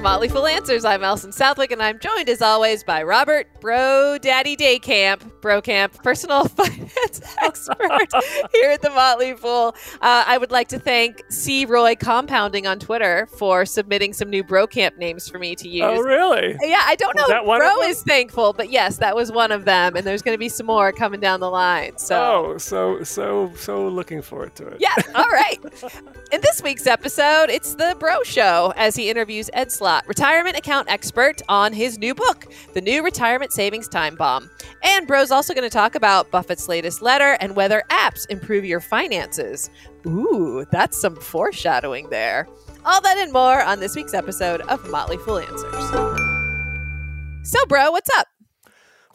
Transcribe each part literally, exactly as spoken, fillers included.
Motley Fool Answers. I'm Alison Southwick, and I'm joined, as always, by Robert Bro Daddy Daycamp, Brokamp, personal finance expert here at the Motley Fool. Uh, I would like to thank C. Roy Compounding on Twitter for submitting some new Brokamp names for me to use. Oh, really? Yeah, I don't know if Bro is thankful, but yes, that was one of them, and there's going to be some more coming down the line. So. Oh, so, so, so looking forward to it. Yeah, all right. In this week's episode, it's the Bro Show, as he interviews Ed Slott, retirement account expert, on his new book, The New Retirement Savings Time Bomb. And Bro's also going to talk about Buffett's latest letter and whether apps improve your finances. Ooh, that's some foreshadowing there. All that and more on this week's episode of Motley Fool Answers. So, Bro, what's up?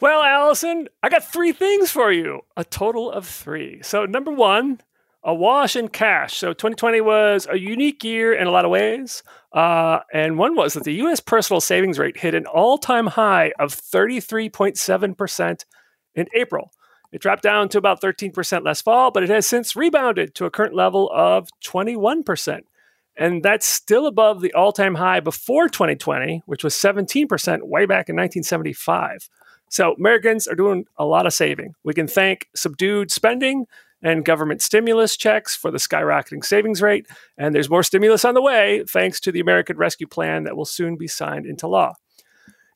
Well, Allison, I got three things for you, a total of three. So, number one, a wash in cash. So twenty twenty was a unique year in a lot of ways. Uh, and one was that the U S personal savings rate hit an all-time high of thirty-three point seven percent in April. It dropped down to about thirteen percent last fall, but it has since rebounded to a current level of twenty-one percent. And that's still above the all-time high before twenty twenty, which was seventeen percent way back in nineteen seventy-five. So Americans are doing a lot of saving. We can thank subdued spending and government stimulus checks for the skyrocketing savings rate. And there's more stimulus on the way, thanks to the American Rescue Plan that will soon be signed into law.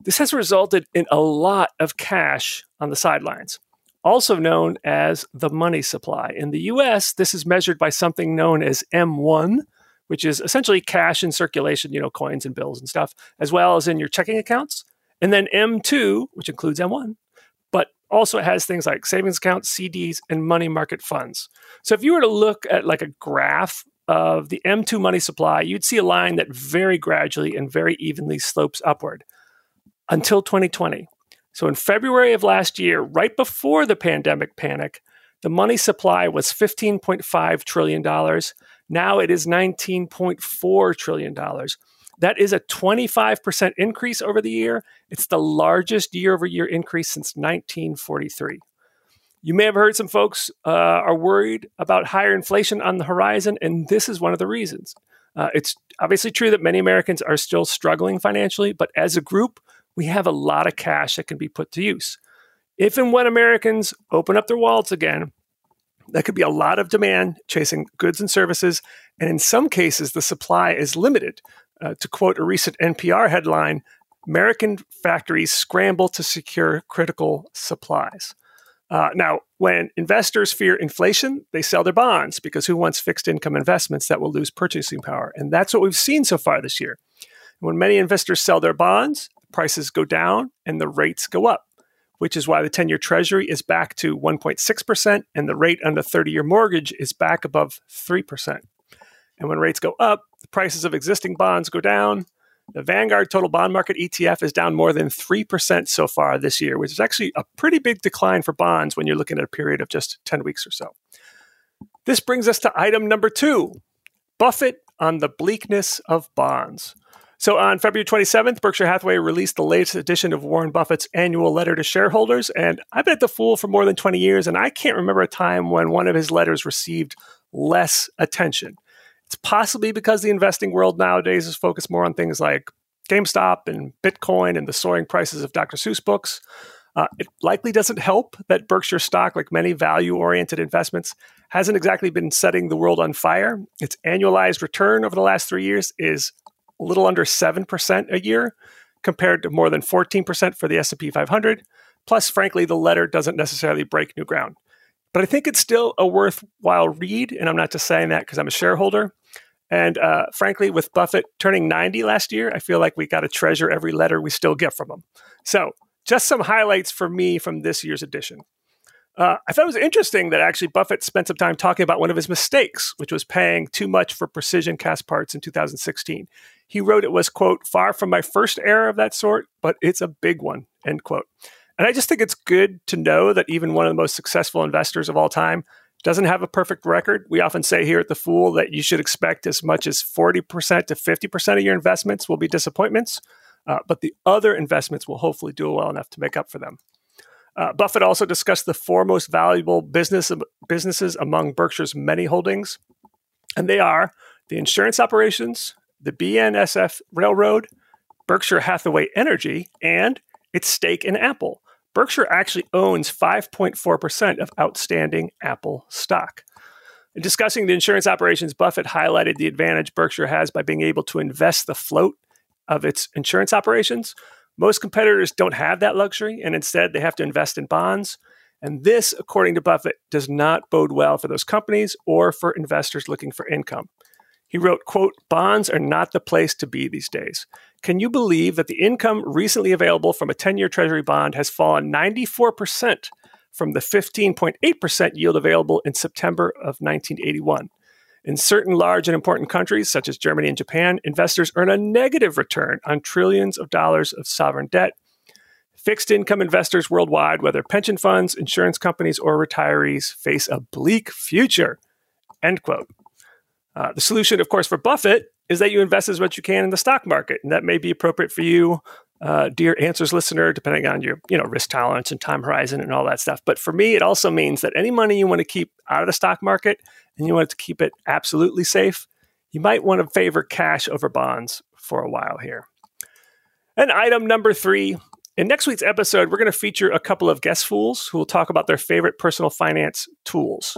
This has resulted in a lot of cash on the sidelines, also known as the money supply. In the U S, this is measured by something known as M one, which is essentially cash in circulation, you know, coins and bills and stuff, as well as in your checking accounts. And then M two, which includes M one. Also, it has things like savings accounts, C Ds, and money market funds. So if you were to look at like a graph of the M two money supply, you'd see a line that very gradually and very evenly slopes upward until twenty twenty. So in February of last year, right before the pandemic panic, the money supply was fifteen point five trillion dollars. Now it is nineteen point four trillion dollars. That is a twenty-five percent increase over the year. It's the largest year-over-year increase since nineteen forty-three. You may have heard some folks uh, are worried about higher inflation on the horizon, and this is one of the reasons. Uh, it's obviously true that many Americans are still struggling financially, but as a group, we have a lot of cash that can be put to use. If and when Americans open up their wallets again, that could be a lot of demand chasing goods and services, and in some cases, the supply is limited. Uh, to quote a recent N P R headline, American factories scramble to secure critical supplies. Uh, now, when investors fear inflation, they sell their bonds because who wants fixed income investments that will lose purchasing power? And that's what we've seen so far this year. When many investors sell their bonds, prices go down and the rates go up, which is why the ten-year Treasury is back to one point six percent and the rate on the thirty-year mortgage is back above three percent. And when rates go up, the prices of existing bonds go down. The Vanguard Total Bond Market E T F is down more than three percent so far this year, which is actually a pretty big decline for bonds when you're looking at a period of just ten weeks or so. This brings us to item number two, Buffett on the bleakness of bonds. So on February twenty-seventh, Berkshire Hathaway released the latest edition of Warren Buffett's annual letter to shareholders. And I've been at the Fool for more than twenty years, and I can't remember a time when one of his letters received less attention. It's possibly because the investing world nowadays is focused more on things like GameStop and Bitcoin and the soaring prices of Doctor Seuss books. Uh, it likely doesn't help that Berkshire stock, like many value-oriented investments, hasn't exactly been setting the world on fire. Its annualized return over the last three years is a little under seven percent a year, compared to more than fourteen percent for the S and P five hundred. Plus, frankly, the letter doesn't necessarily break new ground. But I think it's still a worthwhile read, and I'm not just saying that because I'm a shareholder. And uh, frankly, with Buffett turning ninety last year, I feel like we got to treasure every letter we still get from him. So just some highlights for me from this year's edition. Uh, I thought it was interesting that actually Buffett spent some time talking about one of his mistakes, which was paying too much for precision cast parts in two thousand sixteen. He wrote it was, quote, far from my first error of that sort, but it's a big one, end quote. And I just think it's good to know that even one of the most successful investors of all time doesn't have a perfect record. We often say here at The Fool that you should expect as much as forty percent to fifty percent of your investments will be disappointments, uh, but the other investments will hopefully do well enough to make up for them. Uh, Buffett also discussed the four most valuable business, businesses among Berkshire's many holdings, and they are the insurance operations, the B N S F Railroad, Berkshire Hathaway Energy, and its stake in Apple. Berkshire actually owns five point four percent of outstanding Apple stock. In discussing the insurance operations, Buffett highlighted the advantage Berkshire has by being able to invest the float of its insurance operations. Most competitors don't have that luxury, and instead they have to invest in bonds. And this, according to Buffett, does not bode well for those companies or for investors looking for income. He wrote, quote, bonds are not the place to be these days. Can you believe that the income recently available from a ten-year treasury bond has fallen ninety-four percent from the fifteen point eight percent yield available in September of nineteen eighty-one? In certain large and important countries, such as Germany and Japan, investors earn a negative return on trillions of dollars of sovereign debt. Fixed income investors worldwide, whether pension funds, insurance companies, or retirees, face a bleak future, end quote. Uh, the solution, of course, for Buffett is that you invest as much as you can in the stock market, and that may be appropriate for you, uh, dear Answers listener, depending on your you know risk tolerance and time horizon and all that stuff. But for me, it also means that any money you want to keep out of the stock market and you want to keep it absolutely safe, you might want to favor cash over bonds for a while here. And item number three, in next week's episode, we're going to feature a couple of guest fools who will talk about their favorite personal finance tools.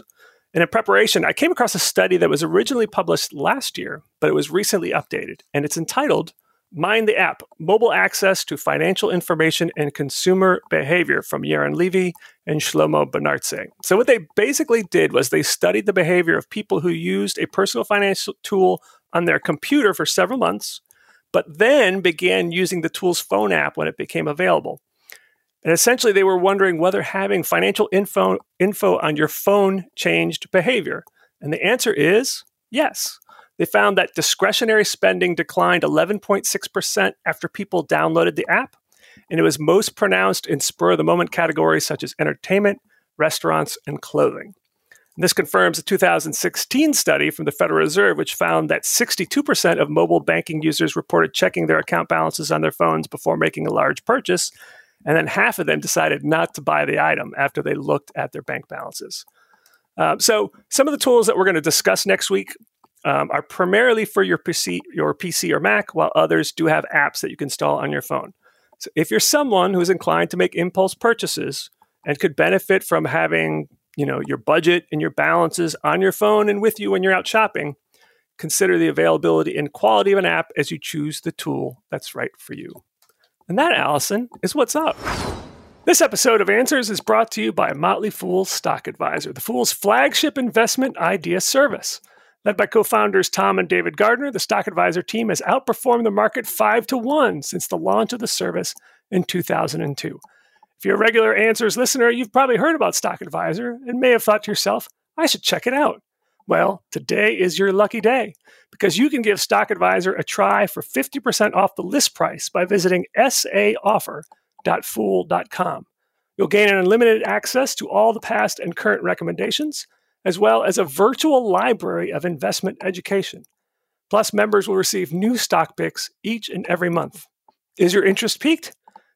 And in preparation, I came across a study that was originally published last year, but it was recently updated. And it's entitled, Mind the App, Mobile Access to Financial Information and Consumer Behavior from Yaron Levy and Shlomo Benartzi. So what they basically did was they studied the behavior of people who used a personal finance tool on their computer for several months, but then began using the tool's phone app when it became available. And essentially, they were wondering whether having financial info info on your phone changed behavior. And the answer is yes. They found that discretionary spending declined eleven point six percent after people downloaded the app. And it was most pronounced in spur-of-the-moment categories such as entertainment, restaurants, and clothing. And this confirms a two thousand sixteen study from the Federal Reserve, which found that sixty-two percent of mobile banking users reported checking their account balances on their phones before making a large purchase. And then half of them decided not to buy the item after they looked at their bank balances. Um, so some of the tools that we're going to discuss next week um, are primarily for your P C, your P C or Mac, while others do have apps that you can install on your phone. So if you're someone who is inclined to make impulse purchases and could benefit from having, you know, your budget and your balances on your phone and with you when you're out shopping, consider the availability and quality of an app as you choose the tool that's right for you. And that, Allison, is what's up. This episode of Answers is brought to you by Motley Fool Stock Advisor, the Fool's flagship investment idea service. Led by co-founders Tom and David Gardner, the Stock Advisor team has outperformed the market five to one since the launch of the service in two thousand two. If you're a regular Answers listener, you've probably heard about Stock Advisor and may have thought to yourself, I should check it out. Well, today is your lucky day because you can give Stock Advisor a try for fifty percent off the list price by visiting s a offer dot fool dot com. You'll gain an unlimited access to all the past and current recommendations, as well as a virtual library of investment education. Plus, members will receive new stock picks each and every month. Is your interest piqued?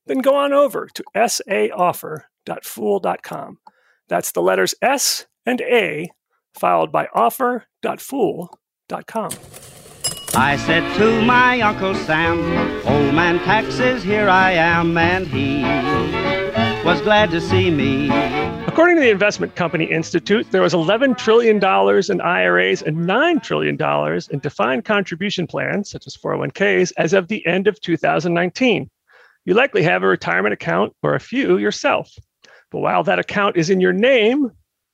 Then go on over to s a offer dot fool dot com. That's the letters S and A, followed by offer dot fool dot com. I said to my Uncle Sam, old man taxes, here I am, and he was glad to see me. According to the Investment Company Institute, there was eleven trillion dollars in I R As and nine trillion dollars in defined contribution plans, such as four oh one k's, as of the end of two thousand nineteen. You likely have a retirement account or a few yourself. But while that account is in your name,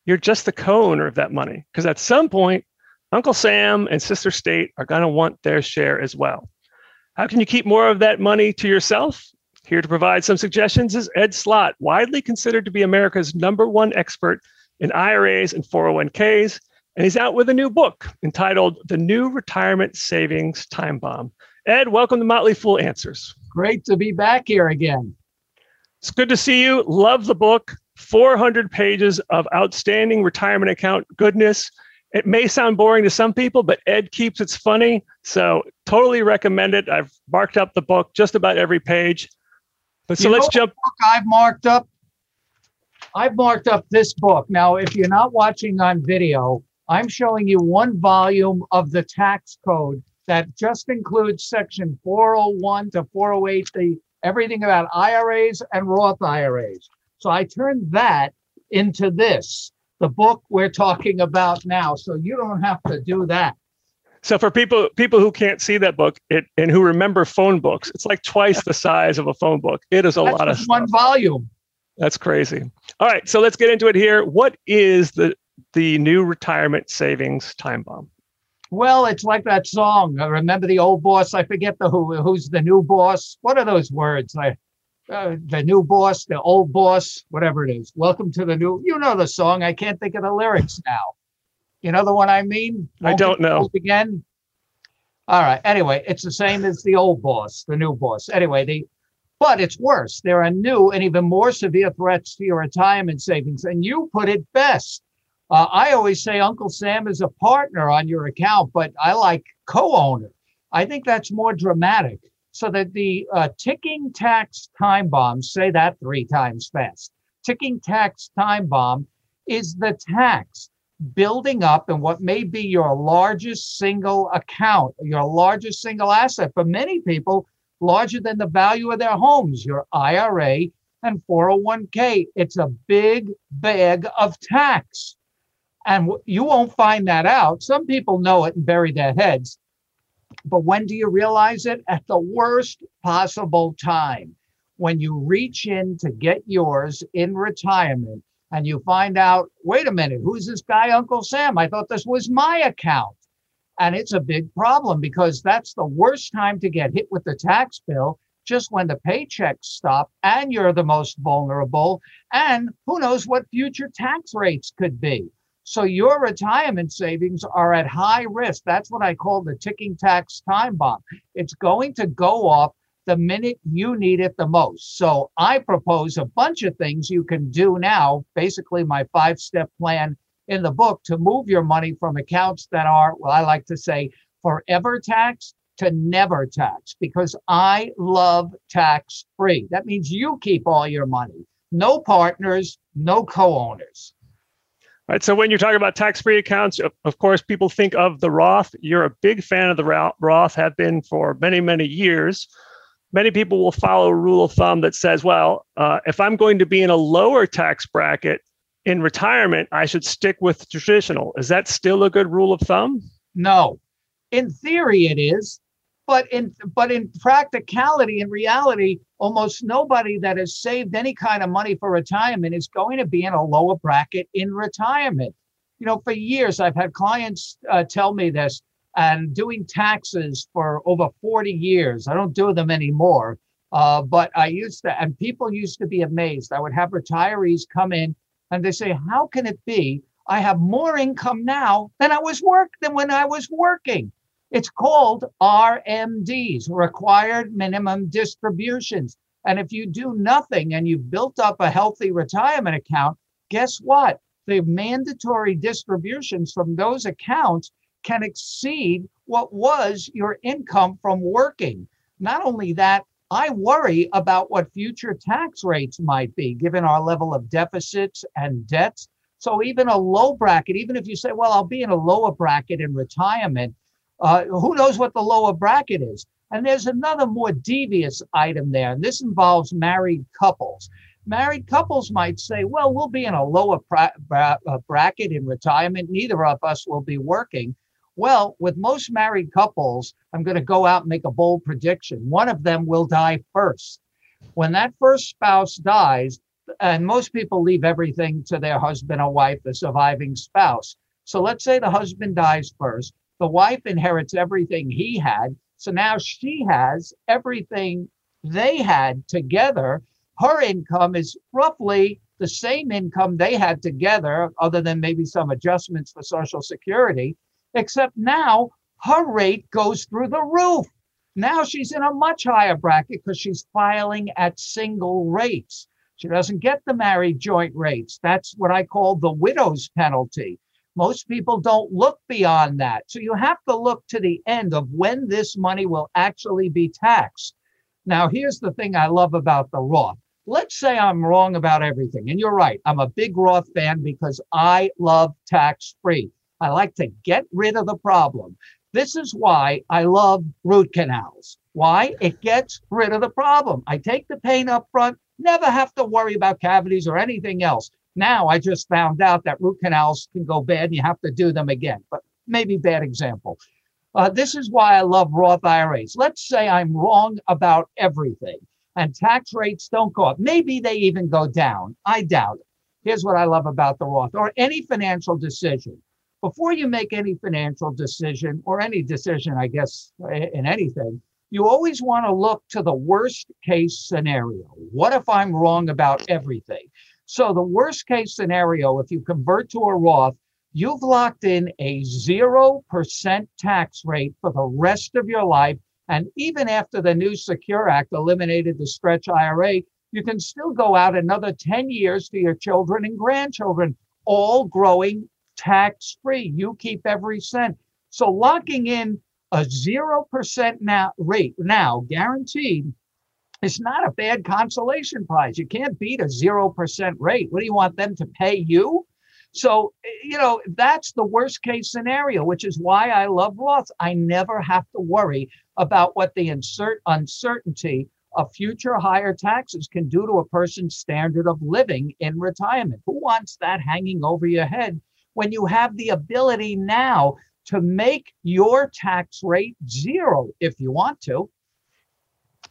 you're just the co-owner of that money, because at some point, Uncle Sam and Sister State are going to want their share as well. How can you keep more of that money to yourself? Here to provide some suggestions is Ed Slott, widely considered to be America's number one expert in I R As and four oh one k's, and he's out with a new book entitled The New Retirement Savings Time Bomb. Ed, welcome to Motley Fool Answers. Great to be back here again. It's good to see you. Love the book. four hundred pages of outstanding retirement account goodness. It may sound boring to some people, but Ed keeps it funny. So totally recommend it. I've marked up the book, just about every page. But so you let's jump. I've marked up. I've marked up this book. Now, if you're not watching on video, I'm showing you one volume of the tax code that just includes section four oh one to four oh eight, the everything about I R As and Roth I R As. So I turned that into this, the book we're talking about now. So you don't have to do that. So for people people who can't see that book it, and who remember phone books, it's like twice the size of a phone book. It is a That's lot of one stuff. Volume. That's crazy. All right, so let's get into it here. What is the the new retirement savings time bomb? Well, it's like that song. I remember the old boss. I forget the who. Who's the new boss? What are those words? I, uh, the new boss, the old boss, whatever it is. Welcome to the new. You know the song. I can't think of the lyrics now. You know the one I mean? Won't I don't know. Again? All right. Anyway, it's the same as the old boss, the new boss. Anyway, the but it's worse. There are new and even more severe threats to your retirement savings. And you put it best. Uh, I always say Uncle Sam is a partner on your account, but I like co-owner. I think that's more dramatic. So that the uh, ticking tax time bomb, say that three times fast, ticking tax time bomb is the tax building up in what may be your largest single account, your largest single asset. For many people, larger than the value of their homes, your I R A and four oh one k. It's a big bag of tax. And you won't find that out. Some people know it and bury their heads. But when do you realize it? At the worst possible time. When you reach in to get yours in retirement and you find out, wait a minute, who's this guy, Uncle Sam? I thought this was my account. And it's a big problem because that's the worst time to get hit with the tax bill, just when the paychecks stop and you're the most vulnerable. And who knows what future tax rates could be. So your retirement savings are at high risk. That's what I call the ticking tax time bomb. It's going to go off the minute you need it the most. So I propose a bunch of things you can do now, basically my five-step plan in the book to move your money from accounts that are, well, I like to say forever tax to never tax, because I love tax-free. That means you keep all your money. No partners, no co-owners. All right, so when you're talking about tax-free accounts, of course, people think of the Roth. You're a big fan of the Roth, have been for many, many years. Many people will follow a rule of thumb that says, well, uh, if I'm going to be in a lower tax bracket in retirement, I should stick with traditional. Is that still a good rule of thumb? No. In theory, it is. But in but in practicality, in reality, almost nobody that has saved any kind of money for retirement is going to be in a lower bracket in retirement. You know, for years, I've had clients uh, tell me this, and doing taxes for over forty years. I don't do them anymore. Uh, but I used to, and people used to be amazed. I would have retirees come in and they say, how can it be I have more income now than I was work than when I was working? It's called R M Ds, required minimum distributions. And if you do nothing and you've built up a healthy retirement account, guess what? The mandatory distributions from those accounts can exceed what was your income from working. Not only that, I worry about what future tax rates might be, given our level of deficits and debts. So even a low bracket, even if you say, well, I'll be in a lower bracket in retirement, Uh, who knows what the lower bracket is? And there's another more devious item there. And this involves married couples. Married couples might say, well, we'll be in a lower pra- bra- bracket in retirement. Neither of us will be working. Well, with most married couples, I'm going to go out and make a bold prediction. One of them will die first. When that first spouse dies, and most people leave everything to their husband or wife, the surviving spouse. So let's say the husband dies first. The wife inherits everything he had. So now she has everything they had together. Her income is roughly the same income they had together, other than maybe some adjustments for Social Security, except now her rate goes through the roof. Now she's in a much higher bracket because she's filing at single rates. She doesn't get the married joint rates. That's what I call the widow's penalty. Most people don't look beyond that. So you have to look to the end of when this money will actually be taxed. Now, here's the thing I love about the Roth. Let's say I'm wrong about everything. And you're right. I'm a big Roth fan because I love tax-free. I like to get rid of the problem. This is why I love root canals. Why? It gets rid of the problem. I take the pain up front, never have to worry about cavities or anything else. Now I just found out that root canals can go bad and you have to do them again, but maybe bad example. Uh, this is why I love Roth I R As. Let's say I'm wrong about everything and tax rates don't go up. Maybe they even go down. I doubt it. Here's what I love about the Roth or any financial decision. Before you make any financial decision or any decision, I guess, in anything, you always want to look to the worst case scenario. What if I'm wrong about everything? So the worst case scenario, if you convert to a Roth, you've locked in a zero percent tax rate for the rest of your life. And even after the new SECURE Act eliminated the stretch I R A, you can still go out another ten years to your children and grandchildren, all growing tax-free. You keep every cent. So locking in a zero percent now rate now, guaranteed, it's not a bad consolation prize. You can't beat a zero percent rate. What do you want them to pay you? So, you know, that's the worst case scenario, which is why I love Roths. I never have to worry about what the insert uncertainty of future higher taxes can do to a person's standard of living in retirement. Who wants that hanging over your head when you have the ability now to make your tax rate zero if you want to?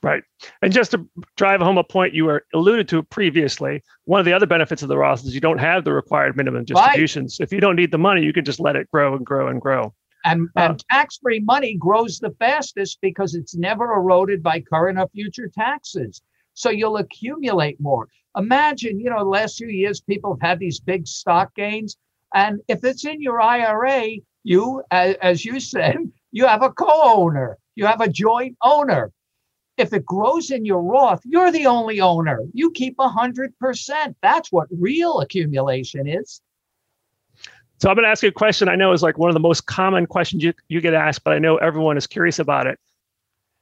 Right. And just to drive home a point you were alluded to previously, one of the other benefits of the Roth is you don't have the required minimum distributions. Right. If you don't need the money, you can just let it grow and grow and grow. And, uh, and tax-free money grows the fastest because it's never eroded by current or future taxes. So you'll accumulate more. Imagine, you know, the last few years, people have had these big stock gains. And if it's in your I R A, you, as, as you said, you have a co-owner. You have a joint owner. If it grows in your Roth, you're the only owner. You keep one hundred percent. That's what real accumulation is. So I'm going to ask you a question I know is like one of the most common questions you, you get asked, but I know everyone is curious about it.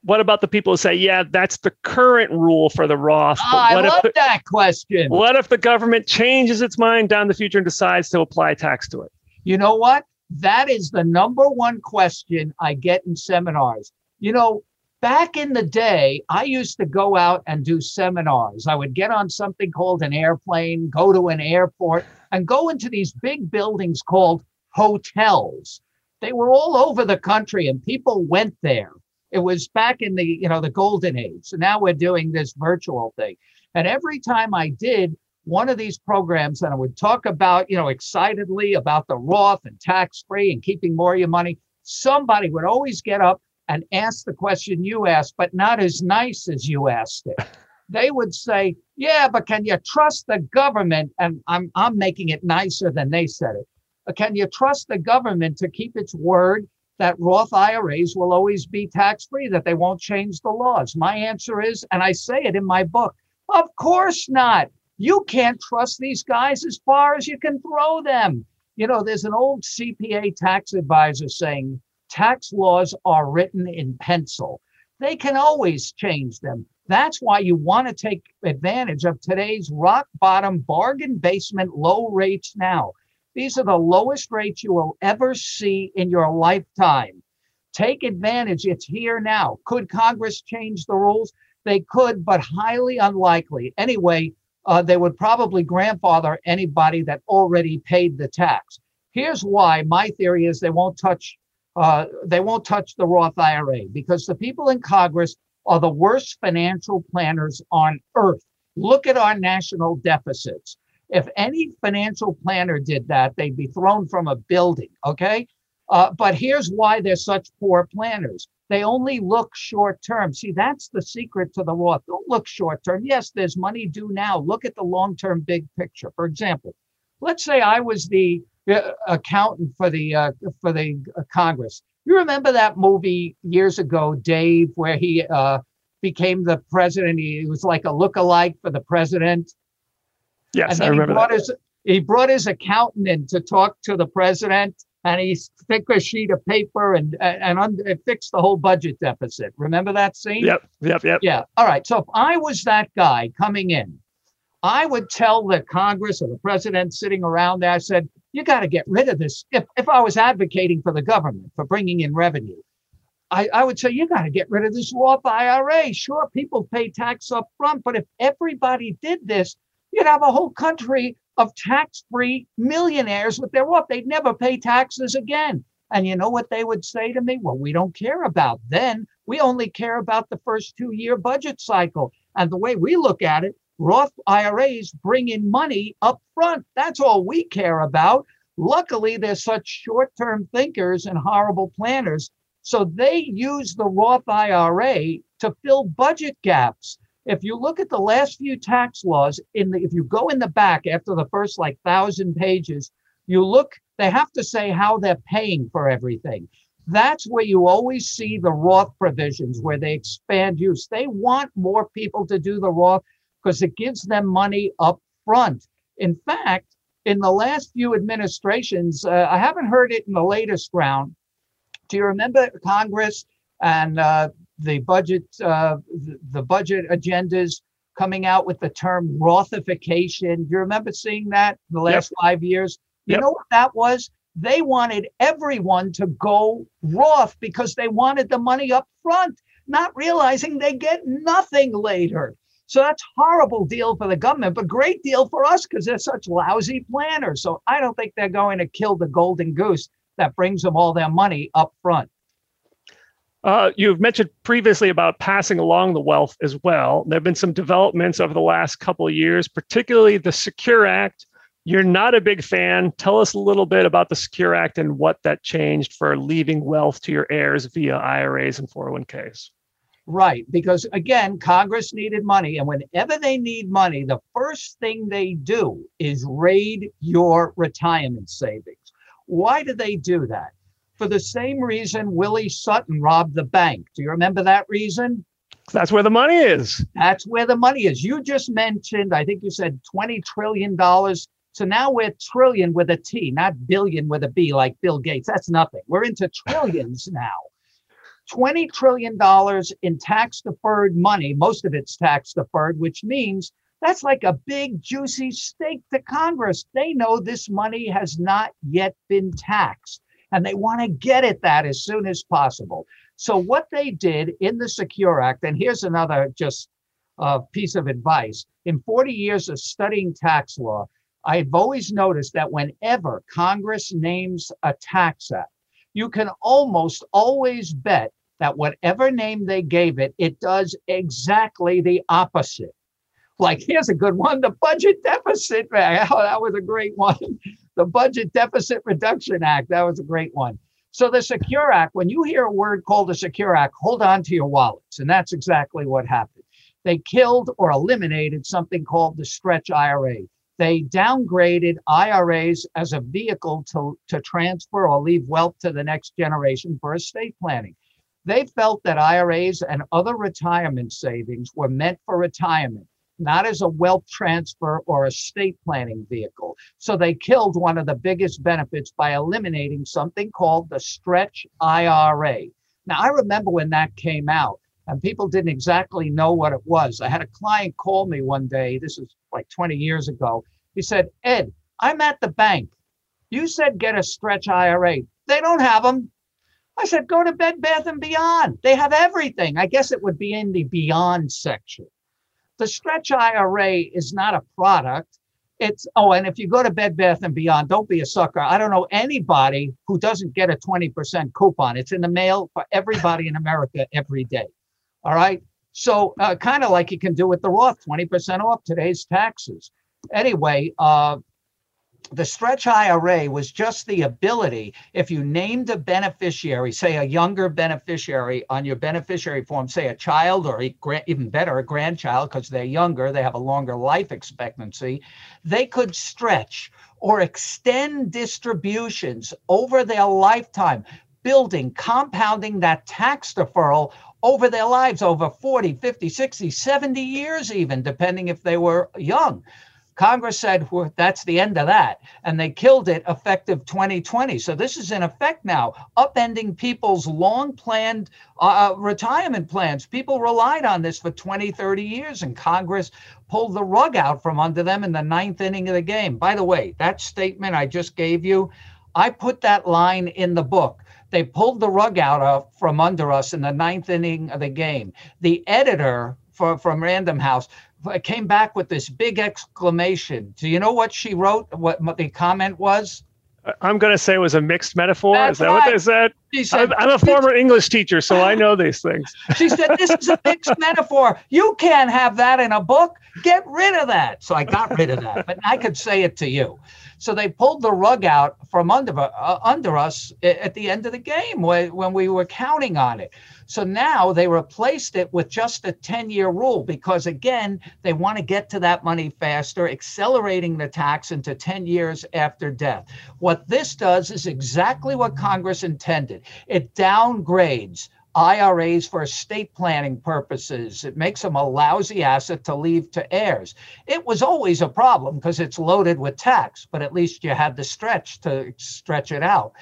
What about the people who say, yeah, that's the current rule for the Roth? Oh, I love the, that question. What if the government changes its mind down the future and decides to apply tax to it? You know what? That is the number one question I get in seminars. You know, back in the day, I used to go out and do seminars. I would get on something called an airplane, go to an airport, and go into these big buildings called hotels. They were all over the country, and people went there. It was back in the, you know, the golden age. So now we're doing this virtual thing. And every time I did one of these programs, and I would talk about, you know, excitedly about the Roth and tax-free and keeping more of your money, somebody would always get up and ask the question you asked, but not as nice as you asked it. They would say, yeah, but can you trust the government? And I'm, I'm making it nicer than they said it. But can you trust the government to keep its word that Roth I R As will always be tax-free, that they won't change the laws? My answer is, and I say it in my book, of course not. You can't trust these guys as far as you can throw them. You know, there's an old C P A tax advisor saying, tax laws are written in pencil. They can always change them. That's why you want to take advantage of today's rock bottom bargain basement low rates now. These are the lowest rates you will ever see in your lifetime. Take advantage. It's here now. Could Congress change the rules? They could, but highly unlikely. Anyway, uh, they would probably grandfather anybody that already paid the tax. Here's why my theory is they won't touch Uh, they won't touch the Roth I R A because the people in Congress are the worst financial planners on earth. Look at our national deficits. If any financial planner did that, they'd be thrown from a building, okay? Uh, but here's why they're such poor planners. They only look short term. See, that's the secret to the Roth. Don't look short term. Yes, there's money due now. Look at the long-term big picture. For example, let's say I was the accountant for the uh, for the uh, Congress. You remember that movie years ago, Dave, where he uh, became the president? He was like a look-alike for the president. Yes, I remember. He brought, that. His, he brought his accountant in to talk to the president, and he thick a sheet of paper and and under, it fixed the whole budget deficit. Remember that scene? Yep, yep, yep. Yeah. All right. So if I was that guy coming in, I would tell the Congress or the president sitting around there, I said, you got to get rid of this. If, if I was advocating for the government for bringing in revenue, I, I would say, you got to get rid of this Roth I R A. Sure, people pay tax up front, but if everybody did this, you'd have a whole country of tax-free millionaires with their Roth. They'd never pay taxes again. And you know what they would say to me? Well, we don't care about then. We only care about the first two-year budget cycle. And the way we look at it, Roth I R As bring in money up front. That's all we care about. Luckily, they're such short-term thinkers and horrible planners. So they use the Roth I R A to fill budget gaps. If you look at the last few tax laws, in the, if you go in the back after the first like thousand pages, you look, they have to say how they're paying for everything. That's where you always see the Roth provisions where they expand use. They want more people to do the Roth because it gives them money up front. In fact, in the last few administrations, uh, I haven't heard it in the latest round. Do you remember Congress and uh, the budget, uh, the budget agendas coming out with the term Rothification? Do you remember seeing that in the last yep. five years? You yep. know what that was? They wanted everyone to go Roth because they wanted the money up front, not realizing they get nothing later. So that's a horrible deal for the government, but great deal for us because they're such lousy planners. So I don't think they're going to kill the golden goose that brings them all their money up front. Uh, you've mentioned previously about passing along the wealth as well. There have been some developments over the last couple of years, particularly the SECURE Act. You're not a big fan. Tell us a little bit about the SECURE Act and what that changed for leaving wealth to your heirs via I R As and four oh one Ks. Right, because again, Congress needed money. And whenever they need money, the first thing they do is raid your retirement savings. Why do they do that? For the same reason Willie Sutton robbed the bank. Do you remember that reason? That's where the money is. That's where the money is. You just mentioned, I think you said twenty trillion dollars. So now we're trillion with a T, not billion with a B like Bill Gates. That's nothing. We're into trillions now. twenty trillion dollars in tax-deferred money. Most of it's tax-deferred, which means that's like a big, juicy steak to Congress. They know this money has not yet been taxed, and they want to get at that as soon as possible. So what they did in the SECURE Act, and here's another just uh, piece of advice. In forty years of studying tax law, I've always noticed that whenever Congress names a tax act, you can almost always bet that whatever name they gave it, it does exactly the opposite. Like, here's a good one, the budget deficit. Oh, that was a great one. The Budget Deficit Reduction Act, that was a great one. So the SECURE Act, when you hear a word called the SECURE Act, hold on to your wallets. And that's exactly what happened. They killed or eliminated something called the stretch I R A. They downgraded I R As as a vehicle to, to transfer or leave wealth to the next generation for estate planning. They felt that I R As and other retirement savings were meant for retirement, not as a wealth transfer or estate planning vehicle. So they killed one of the biggest benefits by eliminating something called the stretch I R A. Now, I remember when that came out and people didn't exactly know what it was. I had a client call me one day, this is like twenty years ago. He said, Ed, I'm at the bank. You said get a stretch I R A. They don't have them. I said, go to Bed Bath and Beyond. They have everything. I guess it would be in the Beyond section. The stretch I R A is not a product. It's, oh, and if you go to Bed Bath and Beyond, don't be a sucker. I don't know anybody who doesn't get a twenty percent coupon. It's in the mail for everybody in America every day. All right. So uh, kind of like you can do with the Roth, twenty percent off today's taxes. Anyway, uh, the stretch I R A was just the ability, if you named a beneficiary, say a younger beneficiary on your beneficiary form, say a child or a grand, even better, a grandchild, because they're younger, they have a longer life expectancy, they could stretch or extend distributions over their lifetime, building, compounding that tax deferral over their lives over forty, fifty, sixty, seventy years even, depending if they were young. Congress said, well, that's the end of that. And they killed it effective twenty twenty. So this is in effect now, upending people's long planned uh, retirement plans. People relied on this for twenty, thirty years, and Congress pulled the rug out from under them in the ninth inning of the game. By the way, that statement I just gave you, I put that line in the book. They pulled the rug out of, from under us in the ninth inning of the game. The editor for, from Random House came back with this big exclamation. Do you know what she wrote? What, what the comment was? I'm going to say it was a mixed metaphor. That's is that right. What they said? She said, I'm, I'm a former English teacher, so I know these things. She said, this is a mixed metaphor. You can't have that in a book. Get rid of that. So I got rid of that, but I could say it to you. So they pulled the rug out from under, uh, under us at the end of the game when, when we were counting on it. So now they replaced it with just a ten-year rule because, again, they want to get to that money faster, accelerating the tax into ten years after death. What this does is exactly what Congress intended. It downgrades I R As for estate planning purposes. It makes them a lousy asset to leave to heirs. It was always a problem because it's loaded with tax, but at least you had the stretch to stretch it out.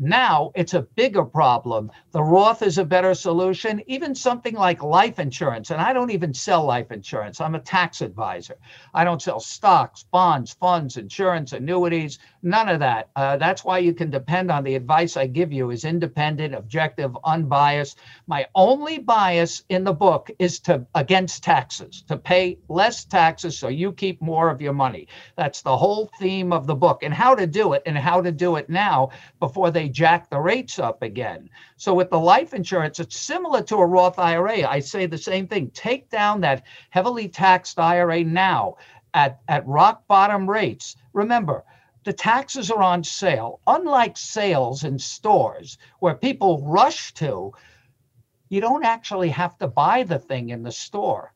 Now it's a bigger problem. The Roth is a better solution, even something like life insurance. And I don't even sell life insurance. I'm a tax advisor. I don't sell stocks, bonds, funds, insurance, annuities, none of that. Uh, that's why you can depend on the advice I give you is independent, objective, unbiased. My only bias in the book is to against taxes, to pay less taxes so you keep more of your money. That's the whole theme of the book, and how to do it, and how to do it now before they jack the rates up again. So with the life insurance, it's similar to a Roth I R A. I say the same thing. Take down that heavily taxed I R A now at, at rock bottom rates. Remember, the taxes are on sale. Unlike sales in stores where people rush to, you don't actually have to buy the thing in the store.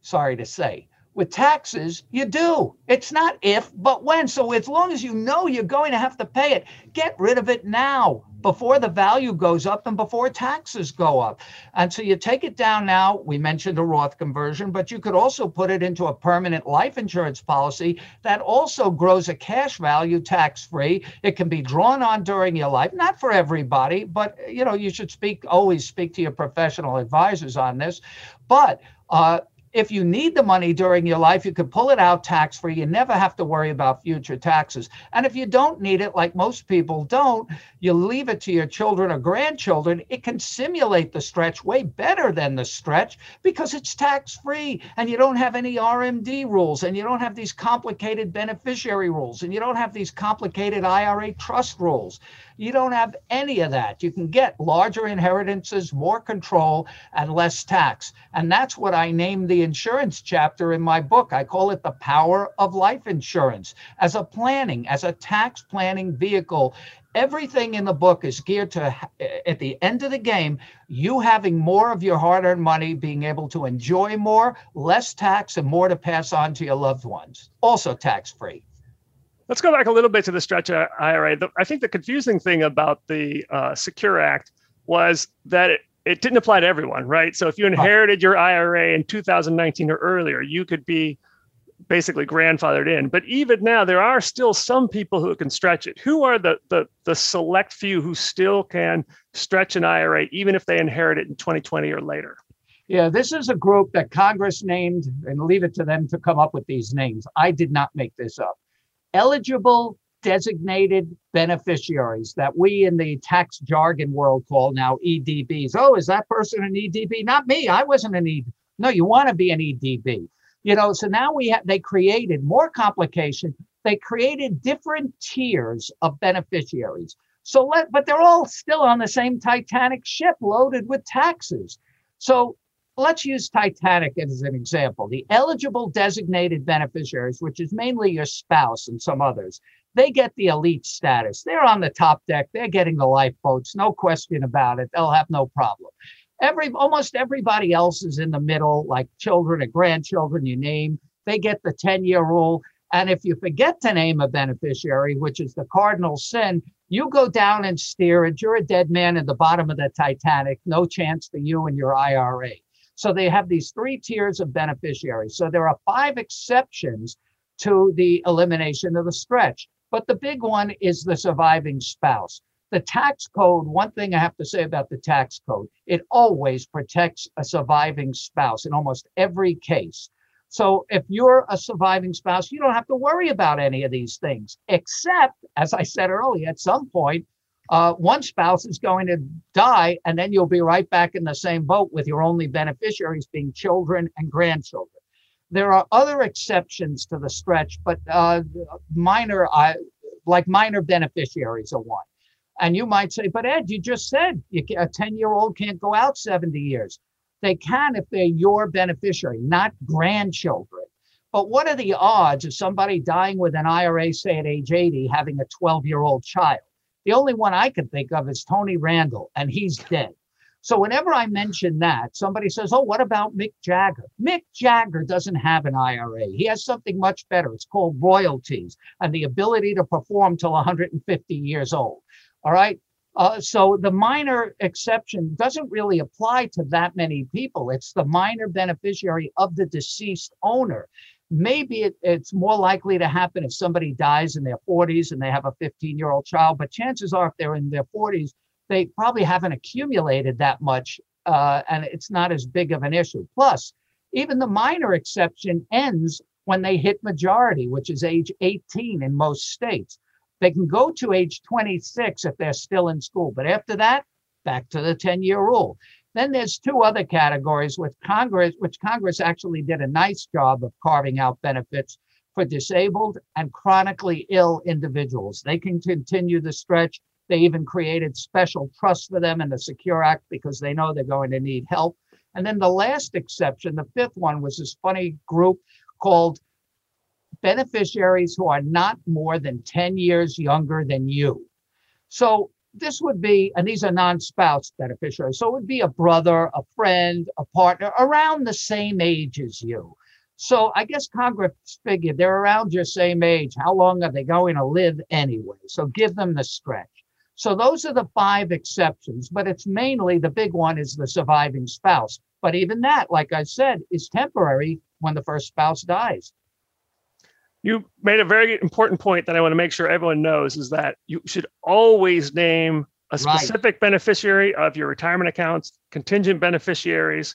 Sorry to say. With taxes, you do. It's not if, but when. So as long as you know you're going to have to pay it, get rid of it now before the value goes up and before taxes go up. And so you take it down now. We mentioned a Roth conversion, but you could also put it into a permanent life insurance policy that also grows a cash value tax-free. It can be drawn on during your life, not for everybody, but you know, you should speak, always speak to your professional advisors on this. But uh, if you need the money during your life, you could pull it out tax-free. You never have to worry about future taxes. And if you don't need it, like most people don't, you leave it to your children or grandchildren. It can simulate the stretch way better than the stretch because it's tax-free, and you don't have any R M D rules, and you don't have these complicated beneficiary rules, and you don't have these complicated I R A trust rules. You don't have any of that. You can get larger inheritances, more control, and less tax. And that's what I named the insurance chapter in my book. I call it the power of life insurance as a planning, as a tax planning vehicle. Everything in the book is geared to, at the end of the game, you having more of your hard-earned money, being able to enjoy more, less tax, and more to pass on to your loved ones, also tax-free. Let's go back a little bit to the stretch I R A. The, I think the confusing thing about the uh, SECURE Act was that it It didn't apply to everyone, right? So if you inherited your I R A in two thousand nineteen or earlier, you could be basically grandfathered in. But even now, there are still some people who can stretch it. Who are the the, the select few who still can stretch an I R A, even if they inherit it in twenty twenty or later? Yeah, this is a group that Congress named, and leave it to them to come up with these names. I did not make this up. Eligible designated beneficiaries that we in the tax jargon world call now E D Bs. Oh, is that person an E D B? Not me. I wasn't an E D B. No, you want to be an E D B. You know, so now we have, they created more complication. They created different tiers of beneficiaries. So let, but they're all still on the same Titanic ship loaded with taxes. So let's use Titanic as an example. The eligible designated beneficiaries, which is mainly your spouse and some others, they get the elite status. They're on the top deck. They're getting the lifeboats. No question about it. They'll have no problem. Every, almost everybody else is in the middle, like children or grandchildren, you name. They get the ten-year rule. And if you forget to name a beneficiary, which is the cardinal sin, you go down in steerage. You're a dead man at the bottom of the Titanic. No chance for you and your I R A. So they have these three tiers of beneficiaries. So there are five exceptions to the elimination of the stretch. But the big one is the surviving spouse. The tax code, one thing I have to say about the tax code, it always protects a surviving spouse in almost every case. So if you're a surviving spouse, you don't have to worry about any of these things, except, as I said earlier, at some point, uh, one spouse is going to die, and then you'll be right back in the same boat with your only beneficiaries being children and grandchildren. There are other exceptions to the stretch, but uh, minor, uh, like minor beneficiaries are one. And you might say, but Ed, you just said you can, a ten-year-old can't go out seventy years. They can if they're your beneficiary, not grandchildren. But what are the odds of somebody dying with an I R A, say at age eighty, having a twelve-year-old child? The only one I can think of is Tony Randall, and he's dead. So whenever I mention that, somebody says, oh, what about Mick Jagger? Mick Jagger doesn't have an I R A. He has something much better. It's called royalties and the ability to perform till one hundred fifty years old. All right. Uh, so the minor exception doesn't really apply to that many people. It's the minor beneficiary of the deceased owner. Maybe it, it's more likely to happen if somebody dies in their forties and they have a fifteen-year-old child. But chances are if they're in their forties, they probably haven't accumulated that much. Uh, and it's not as big of an issue. Plus, even the minor exception ends when they hit majority, which is age eighteen in most states. They can go to age twenty-six if they're still in school. But after that, back to the ten-year rule. Then there's two other categories which Congress, which Congress actually did a nice job of carving out benefits for disabled and chronically ill individuals. They can continue the stretch. They even created special trusts for them in the SECURE Act because they know they're going to need help. And then the last exception, the fifth one, was this funny group called beneficiaries who are not more than ten years younger than you. So this would be, and these are non-spouse beneficiaries, so it would be a brother, a friend, a partner around the same age as you. So I guess Congress figured they're around your same age. How long are they going to live anyway? So give them the stretch. So those are the five exceptions, but it's mainly the big one is the surviving spouse. But even that, like I said, is temporary when the first spouse dies. You made a very important point that I want to make sure everyone knows is that you should always name a specific right. beneficiary of your retirement accounts, contingent beneficiaries,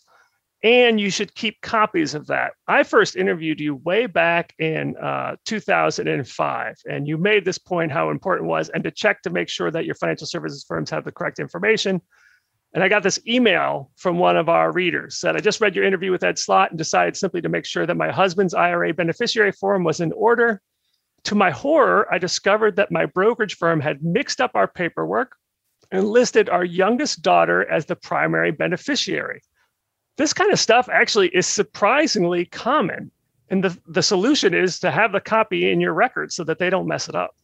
and you should keep copies of that. I first interviewed you way back in uh, two thousand five, and you made this point how important it was and to check to make sure that your financial services firms have the correct information. And I got this email from one of our readers that I just read your interview with Ed Slott and decided simply to make sure that my husband's I R A beneficiary form was in order. To my horror, I discovered that my brokerage firm had mixed up our paperwork and listed our youngest daughter as the primary beneficiary. This kind of stuff actually is surprisingly common. And the, the solution is to have the copy in your record so that they don't mess it up.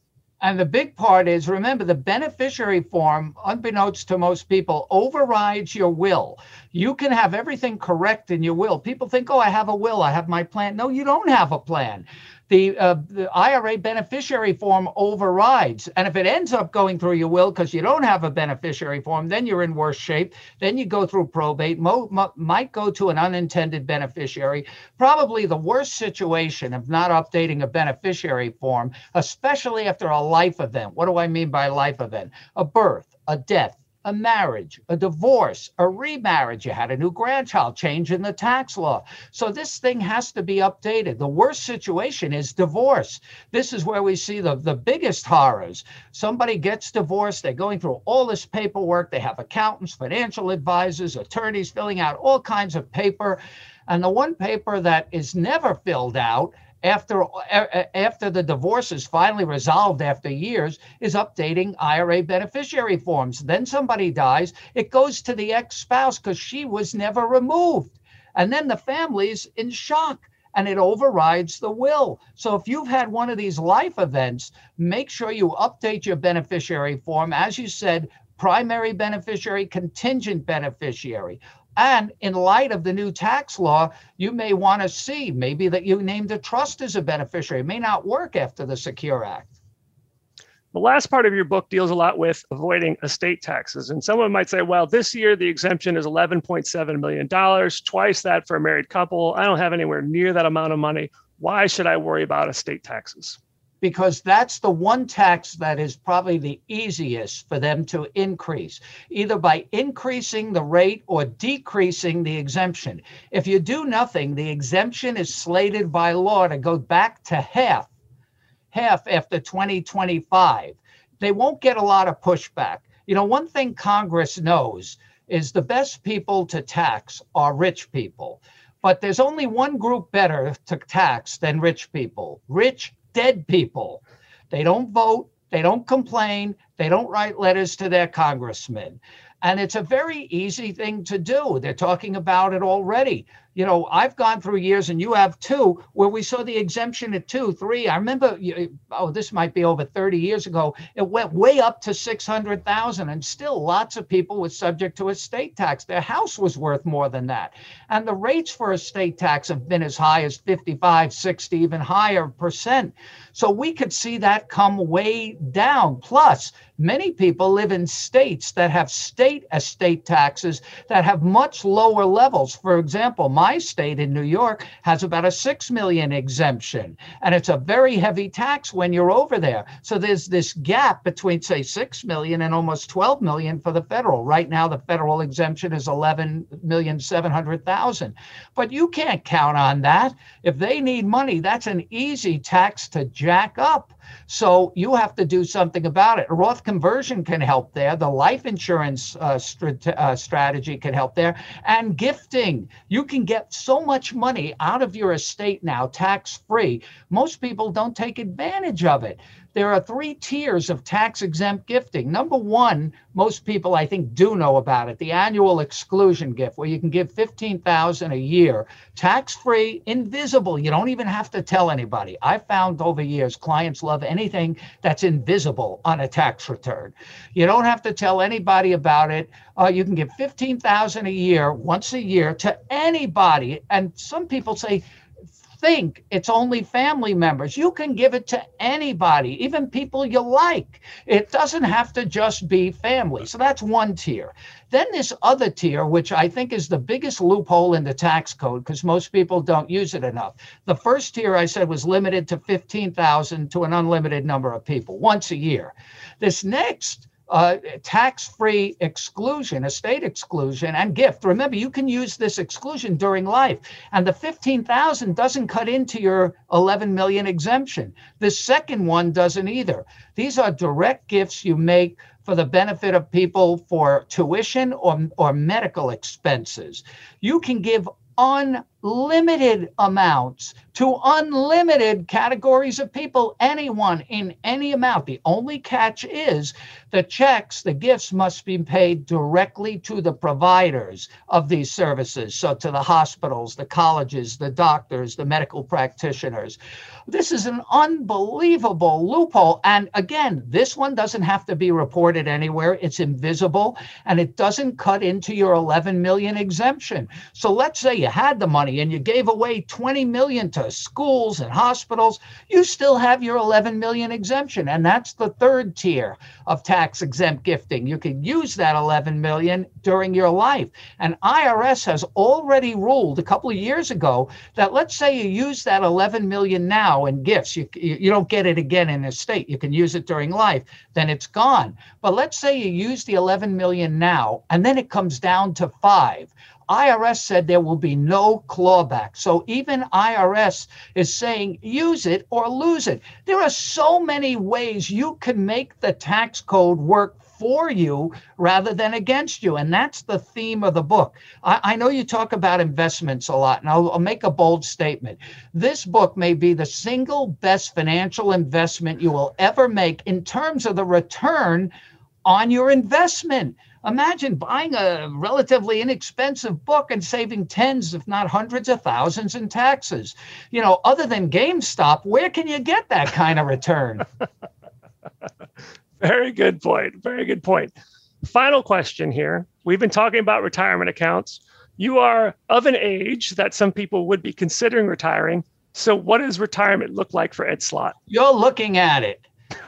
And the big part is, remember, the beneficiary form, unbeknownst to most people, overrides your will. You can have everything correct in your will. People think, oh, I have a will. I have my plan. No, you don't have a plan. The, uh, the I R A beneficiary form overrides. And if it ends up going through your will because you don't have a beneficiary form, then you're in worse shape. Then you go through probate, mo- mo- might go to an unintended beneficiary. Probably the worst situation of not updating a beneficiary form, especially after a life event. What do I mean by life event? A birth, a death, a marriage, a divorce, a remarriage, you had a new grandchild, change in the tax law. So this thing has to be updated. The worst situation is divorce. This is where we see the, the biggest horrors. Somebody gets divorced, they're going through all this paperwork, they have accountants, financial advisors, attorneys filling out all kinds of paper. And the one paper that is never filled out After after the divorce is finally resolved after years is updating I R A beneficiary forms. Then somebody dies. It goes to the ex-spouse because she was never removed. And then the family's in shock and it overrides the will. So if you've had one of these life events, make sure you update your beneficiary form. As you said, primary beneficiary, contingent beneficiary. And in light of the new tax law, you may want to see maybe that you named a trust as a beneficiary. It may not work after the SECURE Act. The last part of your book deals a lot with avoiding estate taxes. And someone might say, well, this year the exemption is eleven point seven million dollars, twice that for a married couple. I don't have anywhere near that amount of money. why should I worry about estate taxes? Because that's the one tax that is probably the easiest for them to increase, either by increasing the rate or decreasing the exemption. If you do nothing, the exemption is slated by law to go back to half, half after twenty twenty-five. They won't get a lot of pushback. You know, one thing Congress knows is the best people to tax are rich people, but there's only one group better to tax than rich people, rich dead people. They don't vote, they don't complain, they don't write letters to their congressmen. And it's a very easy thing to do. They're talking about it already. You know, I've gone through years, and you have too, where we saw the exemption at two, three. I remember, oh, this might be over thirty years ago. It went way up to six hundred thousand, and still lots of people were subject to estate tax. Their house was worth more than that. And the rates for estate tax have been as high as fifty-five, sixty, even higher percent. So we could see that come way down. Plus, many people live in states that have state estate taxes that have much lower levels. For example, my state in New York has about a six million exemption, and it's a very heavy tax when you're over there. So there's this gap between, say, six million and almost twelve million for the federal. Right now, the federal exemption is eleven million seven hundred thousand. But you can't count on that. If they need money, that's an easy tax to jack up. So you have to do something about it. A Roth conversion can help there. The life insurance uh, strat uh, strategy can help there. And gifting. You can get so much money out of your estate now, tax-free. Most people don't take advantage of it. There are three tiers of tax-exempt gifting. Number one, most people, I think, do know about it, the annual exclusion gift, where you can give fifteen thousand dollars a year, tax-free, invisible. You don't even have to tell anybody. I found over years, clients love anything that's invisible on a tax return. You don't have to tell anybody about it. Uh, you can give fifteen thousand dollars a year, once a year, to anybody. And some people say, think it's only family members. You can give it to anybody, even people you like. It doesn't have to just be family. So that's one tier. Then this other tier, which I think is the biggest loophole in the tax code because most people don't use it enough. The first tier, I said, was limited to fifteen thousand to an unlimited number of people once a year. This next Uh, tax-free exclusion, estate exclusion, and gift. Remember, you can use this exclusion during life, and the fifteen thousand doesn't cut into your eleven million exemption. The second one doesn't either. These are direct gifts you make for the benefit of people for tuition or, or medical expenses. You can give unlimited amounts to unlimited categories of people, anyone in any amount. The only catch is the checks, the gifts must be paid directly to the providers of these services. So to the hospitals, the colleges, the doctors, the medical practitioners. This is an unbelievable loophole. And again, this one doesn't have to be reported anywhere. It's invisible, and it doesn't cut into your eleven million exemption. So let's say you had the money and you gave away twenty million to schools and hospitals, you still have your eleven million exemption. And that's the third tier of tax exempt gifting. You can use that eleven million during your life. And I R S has already ruled a couple of years ago that let's say you use that eleven million now in gifts, you, you don't get it again in estate. You can use it during life, then it's gone. But let's say you use the eleven million now, and then it comes down to five. I R S said there will be no clawback. So even I R S is saying use it or lose it. There are so many ways you can make the tax code work for you rather than against you. And that's the theme of the book. I, I know you talk about investments a lot, and I'll, I'll make a bold statement. This book may be the single best financial investment you will ever make in terms of the return on your investment. Imagine buying a relatively inexpensive book and saving tens, if not hundreds of thousands in taxes. You know, other than GameStop, where can you get that kind of return? Very good point. Very good point. Final question here. We've been talking about retirement accounts. You are of an age that some people would be considering retiring. So what does retirement look like for Ed Slott? You're looking at it.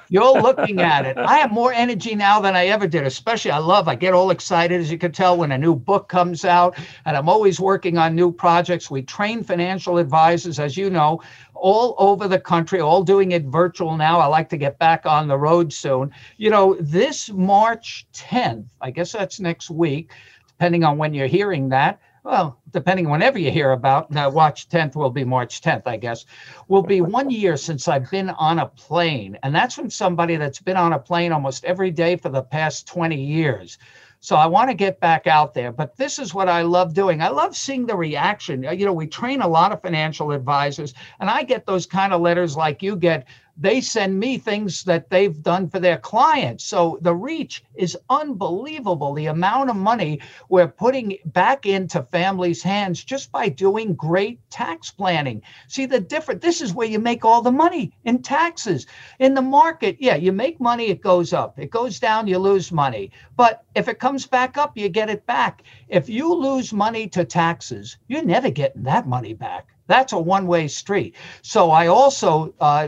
You're looking at it. I have more energy now than I ever did, especially I love, I get all excited, as you can tell, when a new book comes out, and I'm always working on new projects. We train financial advisors, as you know, all over the country, all doing it virtual now. I like to get back on the road soon. You know, this March tenth, I guess that's next week, depending on when you're hearing that. Well, depending on whenever you hear about, now March tenth will be March tenth, I guess, will be one year since I've been on a plane. And that's from somebody that's been on a plane almost every day for the past twenty years. So I want to get back out there. But this is what I love doing. I love seeing the reaction. You know, we train a lot of financial advisors, and I get those kind of letters like you get. They send me things that they've done for their clients. So the reach is unbelievable. The amount of money we're putting back into families' hands just by doing great tax planning. See the difference. This is where you make all the money in taxes. In the market, yeah, you make money, it goes up. It goes down, you lose money. But if it comes back up, you get it back. If you lose money to taxes, you're never getting that money back. That's a one-way street. So I also uh,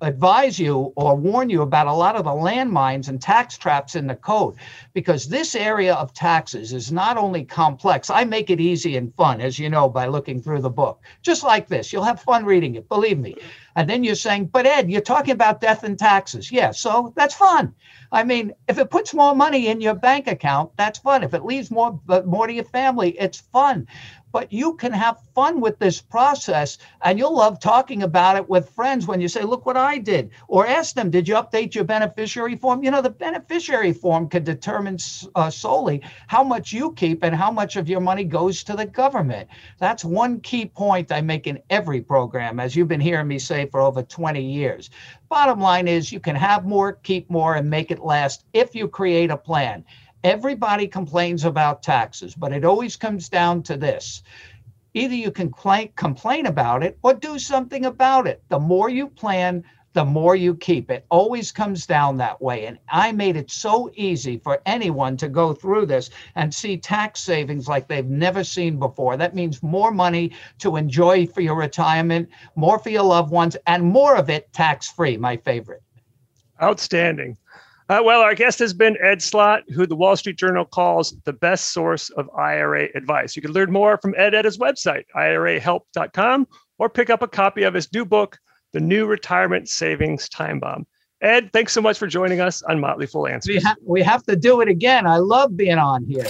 advise you or warn you about a lot of the landmines and tax traps in the code, because this area of taxes is not only complex. I make it easy and fun, as you know, by looking through the book. Just like this. You'll have fun reading it, believe me. And then you're saying, but Ed, you're talking about death and taxes. Yeah, so that's fun. I mean, if it puts more money in your bank account, that's fun. If it leaves more, more to your family, it's fun. But you can have fun with this process, and you'll love talking about it with friends when you say, look what I did. Or ask them, did you update your beneficiary form? You know, the beneficiary form could determine uh, solely how much you keep and how much of your money goes to the government. That's one key point I make in every program, as you've been hearing me say for over twenty years. Bottom line is you can have more, keep more, and make it last if you create a plan. Everybody complains about taxes, but it always comes down to this. Either you can complain about it or do something about it. The more you plan, the more you keep. It always comes down that way. And I made it so easy for anyone to go through this and see tax savings like they've never seen before. That means more money to enjoy for your retirement, more for your loved ones, and more of it tax-free, my favorite. Outstanding. Uh, well, our guest has been Ed Slott, who the Wall Street Journal calls the best source of I R A advice. You can learn more from Ed at his website, ira help dot com, or pick up a copy of his new book, The New Retirement Savings Time Bomb. Ed, thanks so much for joining us on Motley Fool Answers. We, ha- we have to do it again. I love being on here.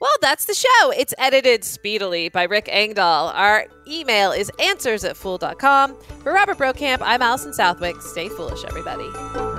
Well, that's the show. It's edited speedily by Rick Engdahl. Our email is answers at fool dot com. For Robert Brokamp, I'm Alison Southwick. Stay foolish, everybody.